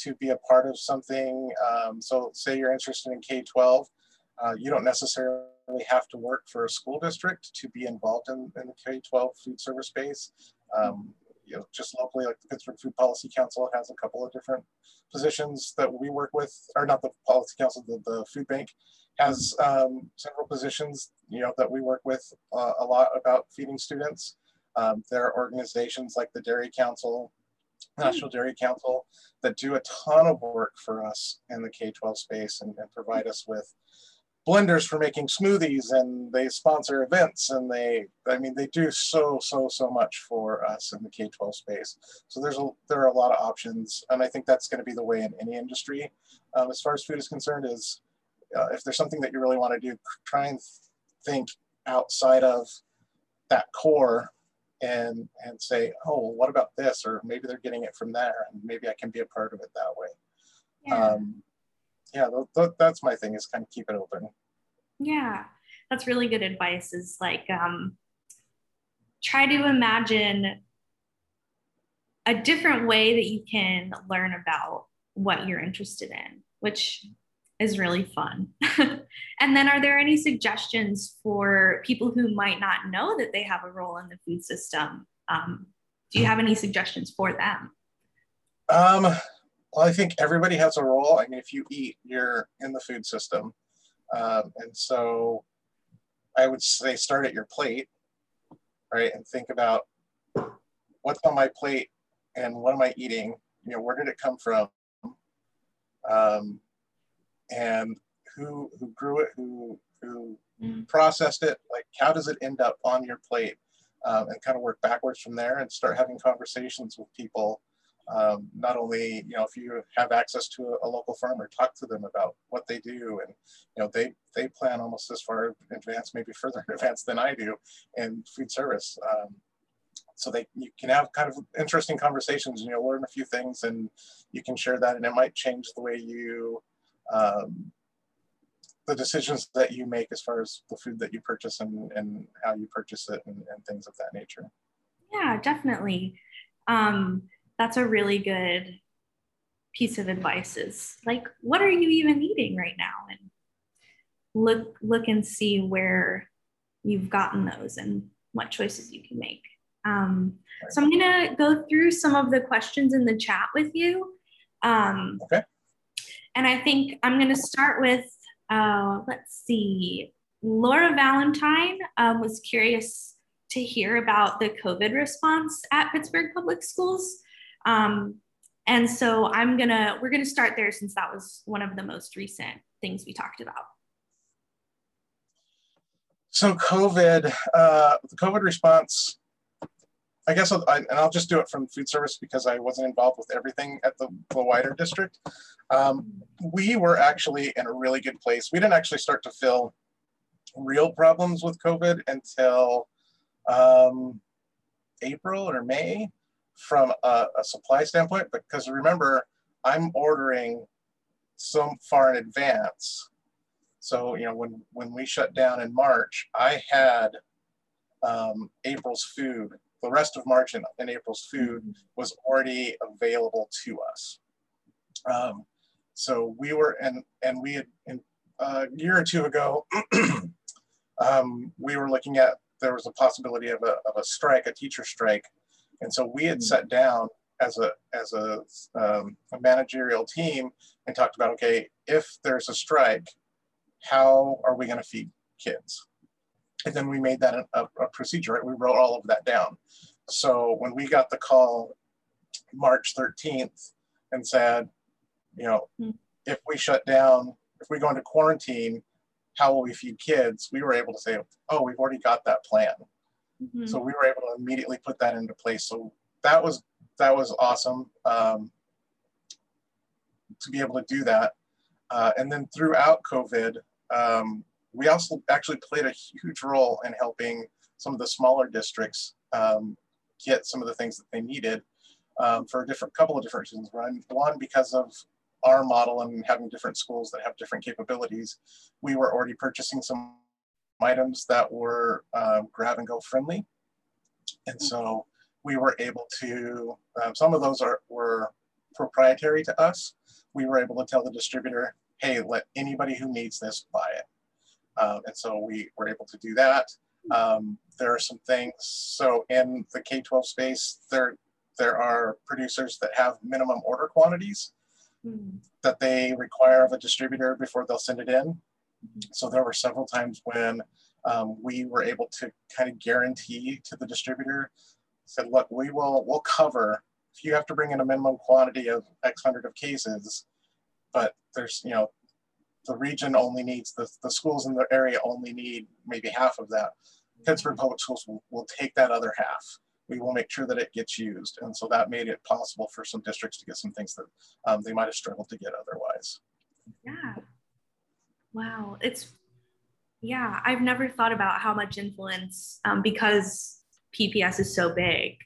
to be a part of something. Um, so say you're interested in K twelve, uh, you don't necessarily have to work for a school district to be involved in, in the K twelve food service space. Um, You know, just locally, like the Pittsburgh Food Policy Council has a couple of different positions that we work with, or not the Policy Council, the, the Food Bank has um, several positions, you know, that we work with uh, a lot about feeding students. Um, there are organizations like the Dairy Council, National Dairy Council, that do a ton of work for us in the K twelve space and, and provide us with blenders for making smoothies, and they sponsor events, and they, I mean, they do so, so, so much for us in the K twelve space. So there's a, there are a lot of options, and I think that's going to be the way in any industry. Um, as far as food is concerned, is uh, if there's something that you really want to do, try and think outside of that core and, and say, oh, well, what about this? Or maybe they're getting it from there, and maybe I can be a part of it that way. Yeah. Um, Yeah, that's my thing, is kind of keep it open. Yeah, that's really good advice, is like, um, try to imagine a different way that you can learn about what you're interested in, which is really fun. And then, are there any suggestions for people who might not know that they have a role in the food system? Um, do you have any suggestions for them? Um. Well, I think everybody has a role. I mean, if you eat, you're in the food system. Um, and so I would say start at your plate, right? And think about what's on my plate and what am I eating? You know, where did it come from? Um, and who, who grew it, who, who mm. processed it? Like, how does it end up on your plate? Um, and kind of work backwards from there and start having conversations with people. Um, not only, you know, if you have access to a, a local farmer, talk to them about what they do, and, you know, they, they plan almost as far in advance, maybe further in advance than I do in food service. Um, so they, you can have kind of interesting conversations, and you'll learn a few things, and you can share that, and it might change the way you, um, the decisions that you make as far as the food that you purchase and, and how you purchase it and, and things of that nature. Yeah, definitely. Um, That's a really good piece of advice, is like, what are you even eating right now? And look, look and see where you've gotten those and what choices you can make. Um, so I'm gonna go through some of the questions in the chat with you. Um, okay. And I think I'm gonna start with, uh, let's see, Laura Valentine um, was curious to hear about the COVID response at Pittsburgh Public Schools. Um, and so I'm gonna, we're gonna start there since that was one of the most recent things we talked about. So COVID, uh, the COVID response, I guess, I'll, I, and I'll just do it from food service because I wasn't involved with everything at the, the wider district. Um, we were actually in a really good place. We didn't actually start to feel real problems with COVID until um, April or May from a, a supply standpoint, because remember, I'm ordering so far in advance. So, you know, when, when we shut down in March, I had um, April's food. The rest of March and, and April's food was already available to us. Um, so we were, and, and we had, in, uh, a year or two ago, um, we were looking at, there was a possibility of a, of a strike, a teacher strike. And so we had sat down as a, as a, um, a managerial team and talked about, okay, if there's a strike, how are we gonna feed kids? And then we made that a, a procedure, right? We wrote all of that down. So when we got the call March thirteenth and said, you know, mm-hmm. if we shut down, if we go into quarantine, how will we feed kids? We were able to say, oh, we've already got that plan. Mm-hmm. So we were able to immediately put that into place. So that was, that was awesome um, to be able to do that. Uh, and then throughout COVID, um, we also actually played a huge role in helping some of the smaller districts um, get some of the things that they needed um, for a different couple of different reasons. One, because of our model and having different schools that have different capabilities, we were already purchasing some items that were uh, grab and go friendly. And so we were able to, um, some of those are, were proprietary to us. We were able to tell the distributor, hey, let anybody who needs this buy it. Um, and so we were able to do that. Um, there are some things, so in the K twelve space, there, there are producers that have minimum order quantities mm-hmm. that they require of a distributor before they'll send it in. Mm-hmm. So there were several times when um, we were able to kind of guarantee to the distributor, said, look, we will, we'll cover, if you have to bring in a minimum quantity of X hundred of cases, but there's, you know, the region only needs, the, the schools in the area only need maybe half of that. Pittsburgh Public Schools will, will take that other half. We will make sure that it gets used. And so that made it possible for some districts to get some things that um, they might've struggled to get otherwise. Yeah, wow, it's, yeah, I've never thought about how much influence um, because P P S is so big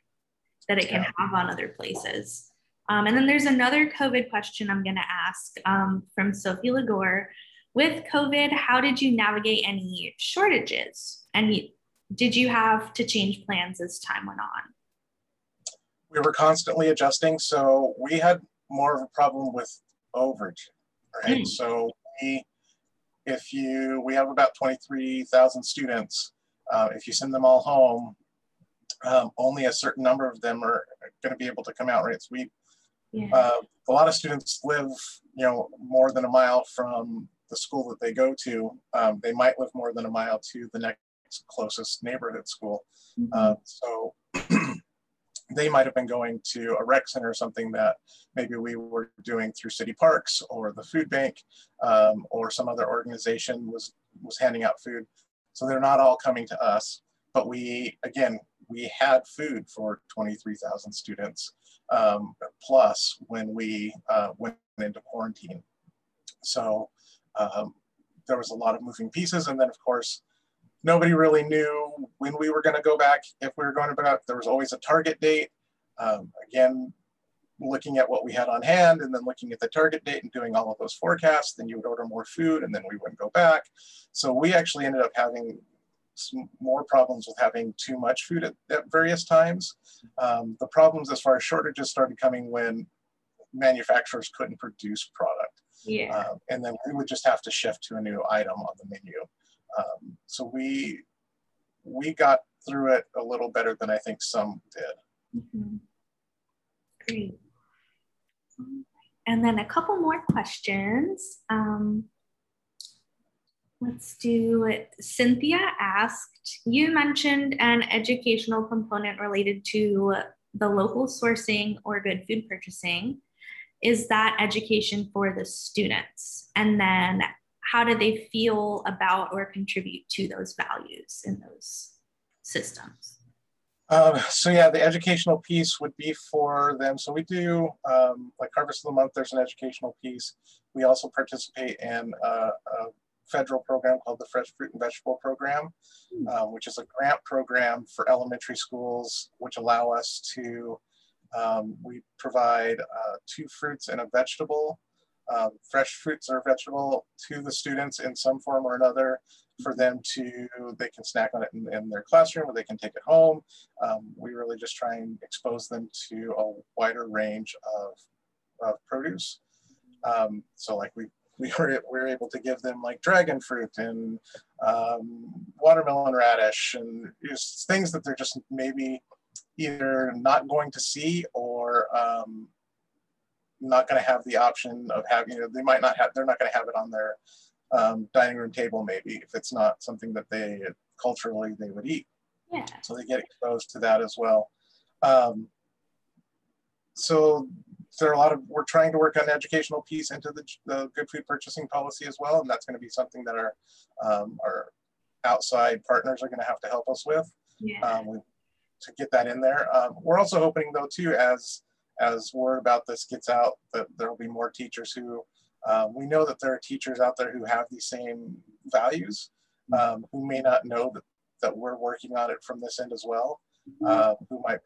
that it can yeah. have on other places. Um, and then there's another COVID question I'm gonna ask um, from Sophie Laguerre. With COVID, how did you navigate any shortages? And you, did you have to change plans as time went on? We were constantly adjusting. So we had more of a problem with overage, right? Mm. So we, if you, we have about twenty-three thousand students. Uh, if you send them all home, um, only a certain number of them are gonna be able to come out, right? So we, Yeah. Uh, a lot of students live, you know, more than a mile from the school that they go to. Um, they might live more than a mile to the next closest neighborhood school. Mm-hmm. uh, so they might have been going to a rec center or something that maybe we were doing through city parks or the food bank um, or some other organization was, was handing out food. So they're not all coming to us, but we, again, we had food for twenty-three thousand students. Um, plus when we uh, went into quarantine. So um, there was a lot of moving pieces. And then of course, nobody really knew when we were gonna go back, if we were going to go back. There was always a target date. Um, again, looking at what we had on hand and then looking at the target date and doing all of those forecasts, then you would order more food and then we wouldn't go back. So we actually ended up having some more problems with having too much food at, at various times. Um, the problems as far as shortages started coming when manufacturers couldn't produce product. Yeah. Um, and then we would just have to shift to a new item on the menu. Um, so we, we got through it a little better than I think some did. Mm-hmm. Great. And then a couple more questions. Um, Let's do it. Cynthia asked, you mentioned an educational component related to the local sourcing or good food purchasing. Is that education for the students? And then how do they feel about or contribute to those values in those systems? Um, so yeah, the educational piece would be for them. So we do, um, like Harvest of the Month, there's an educational piece. We also participate in a, a federal program called the Fresh Fruit and Vegetable Program, uh, which is a grant program for elementary schools, which allow us to, um, we provide uh, two fruits and a vegetable, um, fresh fruits or vegetable to the students in some form or another for them to, they can snack on it in, in their classroom or they can take it home. Um, we really just try and expose them to a wider range of, of produce. Um, so like we We were, we were able to give them like dragon fruit and um, watermelon radish and just things that they're just maybe either not going to see or um, not going to have the option of having, you know, they might not have, they're not going to have it on their um, dining room table maybe if it's not something that they culturally they would eat. Yeah. So they get exposed to that as well. Um, so there are a lot of, we're trying to work on an educational piece into the, the good food purchasing policy as well. And that's going to be something that our, um, our outside partners are going to have to help us with, yeah. um, we, to get that in there. Um, we're also hoping though, too, as, as word about this gets out, that there'll be more teachers who, um, we know that there are teachers out there who have these same values, um, who may not know that, that we're working on it from this end as well, uh, who might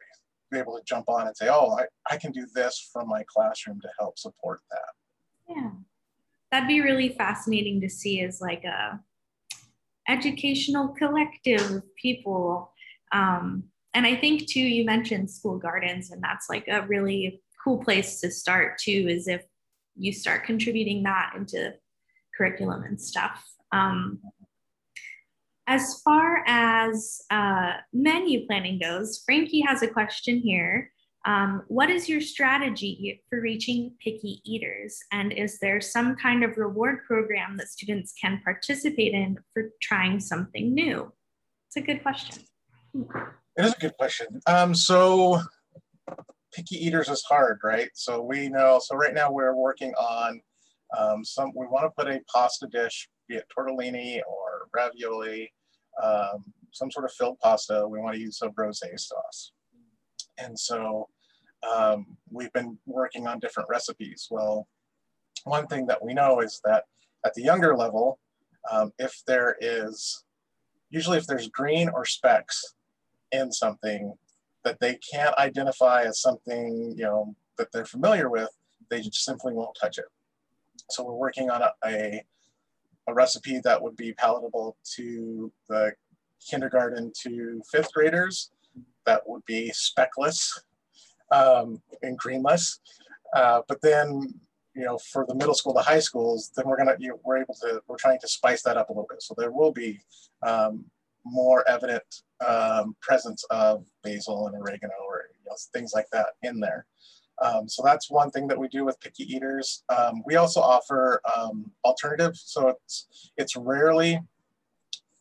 be able to jump on and say, oh, I, I can do this from my classroom to help support that. Yeah, that'd be really fascinating to see as like a educational collective of people. Um, and I think too, you mentioned school gardens, and that's like a really cool place to start too, is if you start contributing that into curriculum and stuff. Um, As far as uh, menu planning goes, Frankie has a question here. Um, what is your strategy for reaching picky eaters? And is there some kind of reward program that students can participate in for trying something new? It's a good question. It is a good question. Um, so picky eaters is hard, right? So we know, so right now we're working on um, some, we want to put a pasta dish, be it tortellini or ravioli, um, some sort of filled pasta. We want to use a rosé sauce. And so um, we've been working on different recipes. Well, one thing that we know is that at the younger level, um, if there is, usually if there's green or specks in something that they can't identify as something, you know, that they're familiar with, they just simply won't touch it. So we're working on a, a a recipe that would be palatable to the kindergarten to fifth graders, that would be speckless um, and greenless. Uh, but then, you know, for the middle school to high schools, then we're gonna, you know, we're able to, we're trying to spice that up a little bit. So there will be um, more evident um, presence of basil and oregano or you know, things like that in there. Um, so that's one thing that we do with picky eaters. Um, we also offer um, alternatives. So it's, it's rarely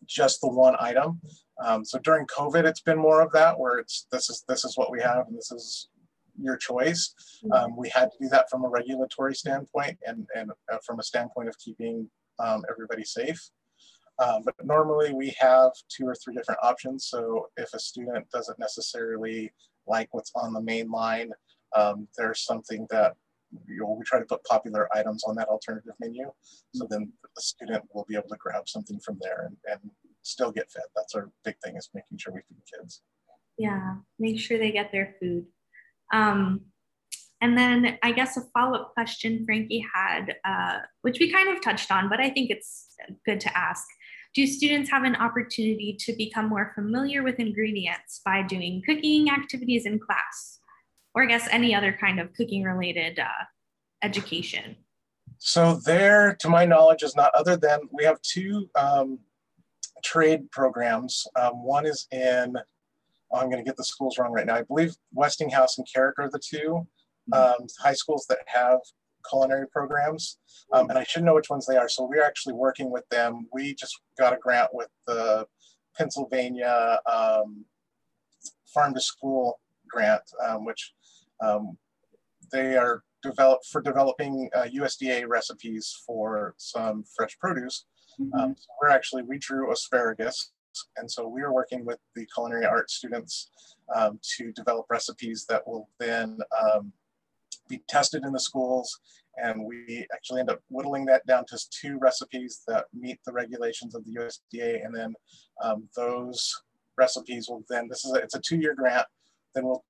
just the one item. Um, so during COVID, it's been more of that where it's, this is, this is what we have and this is your choice. Um, we had to do that from a regulatory standpoint and, and uh, from a standpoint of keeping um, everybody safe. Um, but normally we have two or three different options. So if a student doesn't necessarily like what's on the main line, Um, there's something that you know, we try to put popular items on that alternative menu. So then the student will be able to grab something from there and, and still get fed. That's our big thing, is making sure we feed kids. Yeah, make sure they get their food. Um, and then I guess a follow-up question Frankie had, uh, which we kind of touched on, but I think it's good to ask. Do students have an opportunity to become more familiar with ingredients by doing cooking activities in class? Or I guess any other kind of cooking related uh, education? So there, to my knowledge, is not, other than we have two um, trade programs. Um, one is in, oh, I'm gonna get the schools wrong right now. I believe Westinghouse and Carrick are the two um, high schools that have culinary programs, um, and I should know which ones they are. So we're actually working with them. We just got a grant with the Pennsylvania um, Farm to School grant, um, which um, they are developed for developing uh, U S D A recipes for some fresh produce. Mm-hmm. um, so we're actually, we drew asparagus. And so we are working with the culinary arts students um, to develop recipes that will then um, be tested in the schools. And we actually end up whittling that down to two recipes that meet the regulations of the U S D A. And then um, those recipes will then, this is a, it's a two-year grant, then we'll,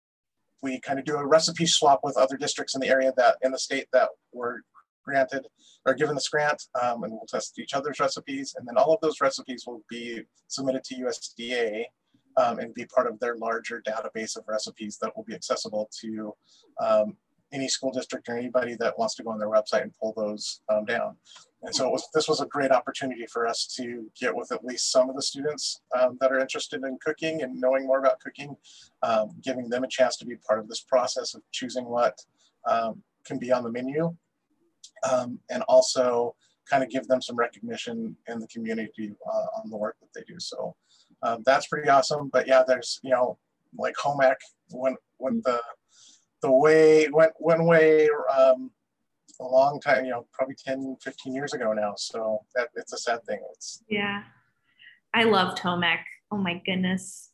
we kind of do a recipe swap with other districts in the area that, in the state that were granted or given this grant, um, and we'll test each other's recipes, and then all of those recipes will be submitted to U S D A um, and be part of their larger database of recipes that will be accessible to um, any school district or anybody that wants to go on their website and pull those um, down. And so it was, this was a great opportunity for us to get with at least some of the students um, that are interested in cooking and knowing more about cooking, um, giving them a chance to be part of this process of choosing what um, can be on the menu. Um, and also kind of give them some recognition in the community uh, on the work that they do. So um, that's pretty awesome. But yeah, there's, you know, like home ec went, went the, the way, went one way um, a long time, you know, probably ten, fifteen years ago now. So that, it's a sad thing. It's, yeah. I loved home ec. Oh my goodness.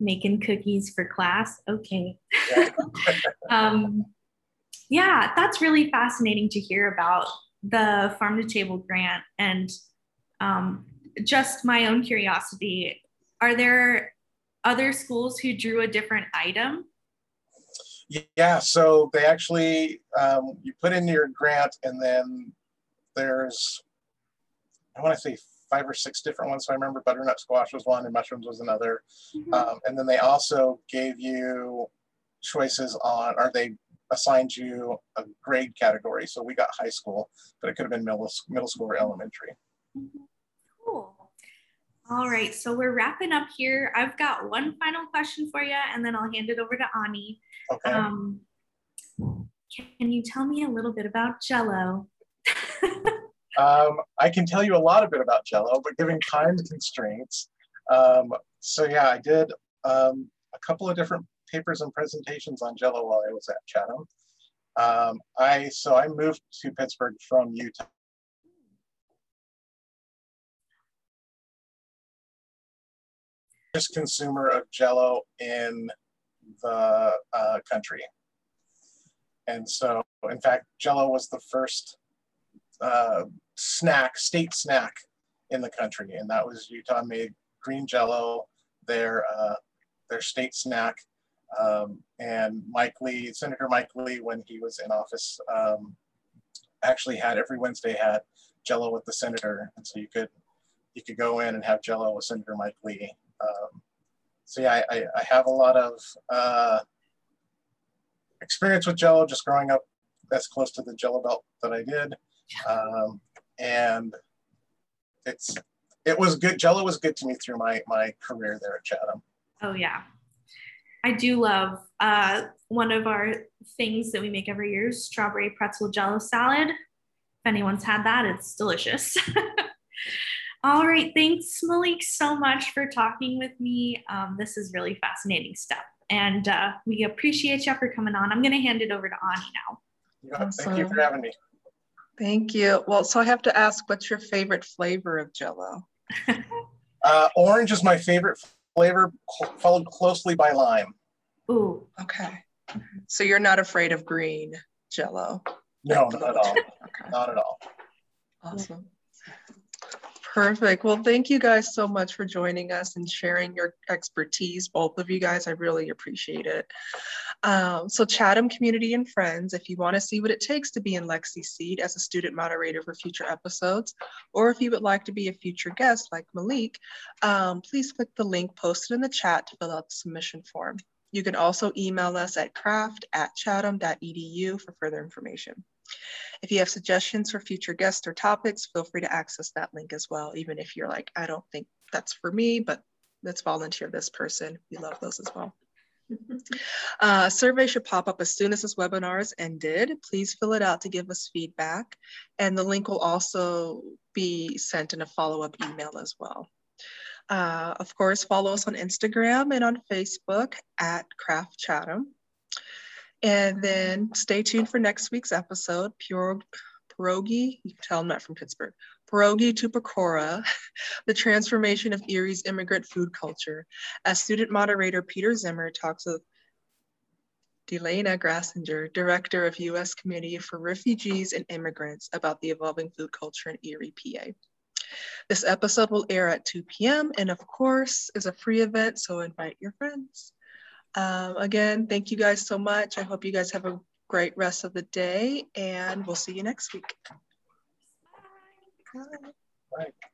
Making cookies for class. Okay. Yeah. um, Yeah, that's really fascinating to hear about the Farm to Table grant. And um, just my own curiosity, are there other schools who drew a different item? Yeah, so they actually, um, you put in your grant and then there's, I want to say five or six different ones. So I remember butternut squash was one and mushrooms was another. Mm-hmm. um, and then they also gave you choices on, are they assigned you a grade category. So we got high school, but it could have been middle, middle school or elementary. Cool. All right, so we're wrapping up here. I've got one final question for you and then I'll hand it over to Ani. Okay. Um, can you tell me a little bit about Jell-O? um, I can tell you a lot of it about Jell-O, but given time constraints. Um, so yeah, I did um, a couple of different papers and presentations on Jell-O while I was at Chatham. Um, I so I moved to Pittsburgh from Utah. First consumer of Jell-O in the uh, country, and so in fact, Jell-O was the first uh, snack, state snack, in the country, and that was Utah made green Jell-O, their uh, their state snack. Um, and Mike Lee, Senator Mike Lee, when he was in office, um, actually had every Wednesday had Jell-O with the senator, and so you could you could go in and have Jell-O with Senator Mike Lee. Um, so yeah, I, I have a lot of uh, experience with Jell-O, just growing up as close to the Jell-O belt that I did, um, and it's it was good. Jell-O was good to me through my my career there at Chatham. Oh yeah. I do love uh, one of our things that we make every year is strawberry pretzel Jell-O salad. If anyone's had that, it's delicious. All right, thanks Malik so much for talking with me. Um, this is really fascinating stuff, and uh, we appreciate you for coming on. I'm gonna hand it over to Ani now. Yeah, awesome. Thank you for having me. Thank you. Well, so I have to ask, what's your favorite flavor of Jell-O? uh, orange is my favorite flavor, followed closely by lime. Ooh. Okay. So you're not afraid of green Jell-O? No, not at all. Okay. Not at all. Awesome. Perfect. Well, thank you guys so much for joining us and sharing your expertise, both of you guys. I really appreciate it. Um, so Chatham community and friends, if you want to see what it takes to be in Lexi's seat as a student moderator for future episodes, or if you would like to be a future guest like Malik, um, please click the link posted in the chat to fill out the submission form. You can also email us at craft at chatham dot e d u for further information. If you have suggestions for future guests or topics, feel free to access that link as well, even if you're like, I don't think that's for me, but let's volunteer this person. We love those as well. Uh, survey should pop up as soon as this webinar is ended. Please fill it out to give us feedback, and the link will also be sent in a follow-up email as well. Uh, of course, follow us on Instagram and on Facebook at CRAFT Chatham. And then stay tuned for next week's episode, Pierogi, Pierogi, you can tell I'm not from Pittsburgh, Pierogi to Pakora, the transformation of Erie's immigrant food culture, as student moderator Peter Zimmer talks with Delaina Grassinger, director of U S Committee for Refugees and Immigrants, about the evolving food culture in Erie, P A. This episode will air at two P M and of course is a free event, so invite your friends. Um, again, thank you guys so much. I hope you guys have a great rest of the day, and we'll see you next week. Bye. Bye.